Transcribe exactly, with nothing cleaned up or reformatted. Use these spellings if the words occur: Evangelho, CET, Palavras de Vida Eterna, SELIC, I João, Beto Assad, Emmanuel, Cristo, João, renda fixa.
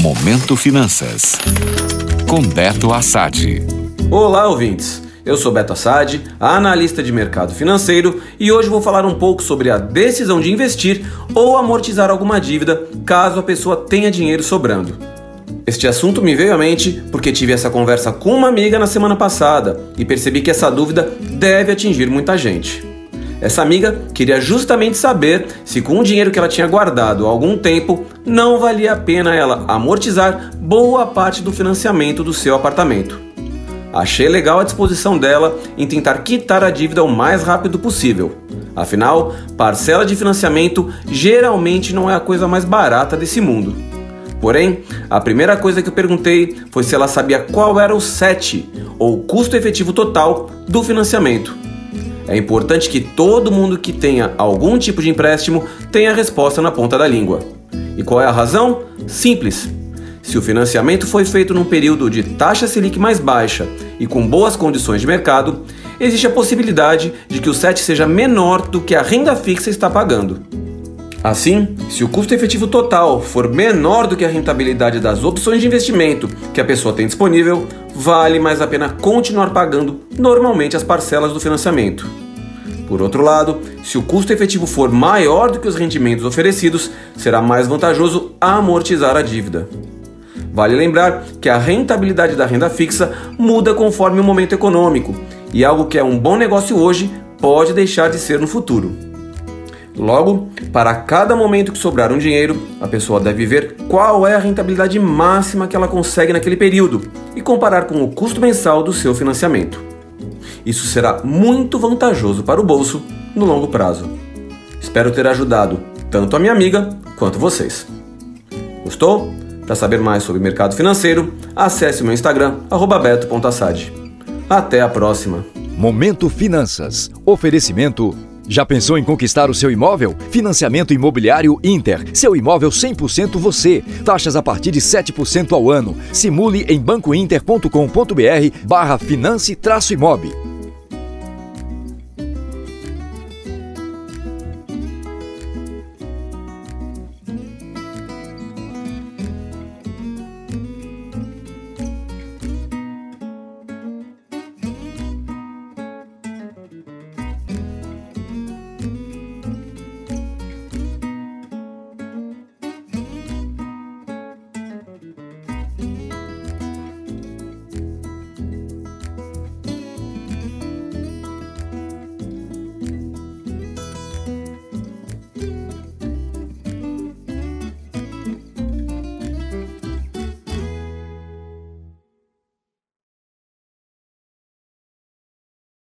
Momento Finanças, com Beto Assad. Olá, ouvintes. Eu sou Beto Assad, analista de mercado financeiro, e hoje vou falar um pouco sobre a decisão de investir ou amortizar alguma dívida caso a pessoa tenha dinheiro sobrando. Este assunto me veio à mente porque tive essa conversa com uma amiga na semana passada e percebi que essa dúvida deve atingir muita gente. Essa amiga queria justamente saber se, com o dinheiro que ela tinha guardado há algum tempo, não valia a pena ela amortizar boa parte do financiamento do seu apartamento. Achei legal a disposição dela em tentar quitar a dívida o mais rápido possível. Afinal, parcela de financiamento geralmente não é a coisa mais barata desse mundo. Porém, a primeira coisa que eu perguntei foi se ela sabia qual era o C E T, ou custo efetivo total, do financiamento. É importante que todo mundo que tenha algum tipo de empréstimo tenha a resposta na ponta da língua. E qual é a razão? Simples. Se o financiamento foi feito num período de taxa SELIC mais baixa e com boas condições de mercado, existe a possibilidade de que o C E T seja menor do que a renda fixa está pagando. Assim, se o custo efetivo total for menor do que a rentabilidade das opções de investimento que a pessoa tem disponível, vale mais a pena continuar pagando normalmente as parcelas do financiamento. Por outro lado, se o custo efetivo for maior do que os rendimentos oferecidos, será mais vantajoso amortizar a dívida. Vale lembrar que a rentabilidade da renda fixa muda conforme o momento econômico, e algo que é um bom negócio hoje pode deixar de ser no futuro. Logo, para cada momento que sobrar um dinheiro, a pessoa deve ver qual é a rentabilidade máxima que ela consegue naquele período e comparar com o custo mensal do seu financiamento. Isso será muito vantajoso para o bolso no longo prazo. Espero ter ajudado tanto a minha amiga quanto vocês. Gostou? Para saber mais sobre mercado financeiro, acesse o meu Instagram, arroba beto ponto assad. Até a próxima! Momento Finanças. Oferecimento... Já pensou em conquistar o seu imóvel? Financiamento Imobiliário Inter. Seu imóvel cem por cento você. Taxas a partir de sete por cento ao ano. Simule em bancointer ponto com ponto br barra finance traço imob.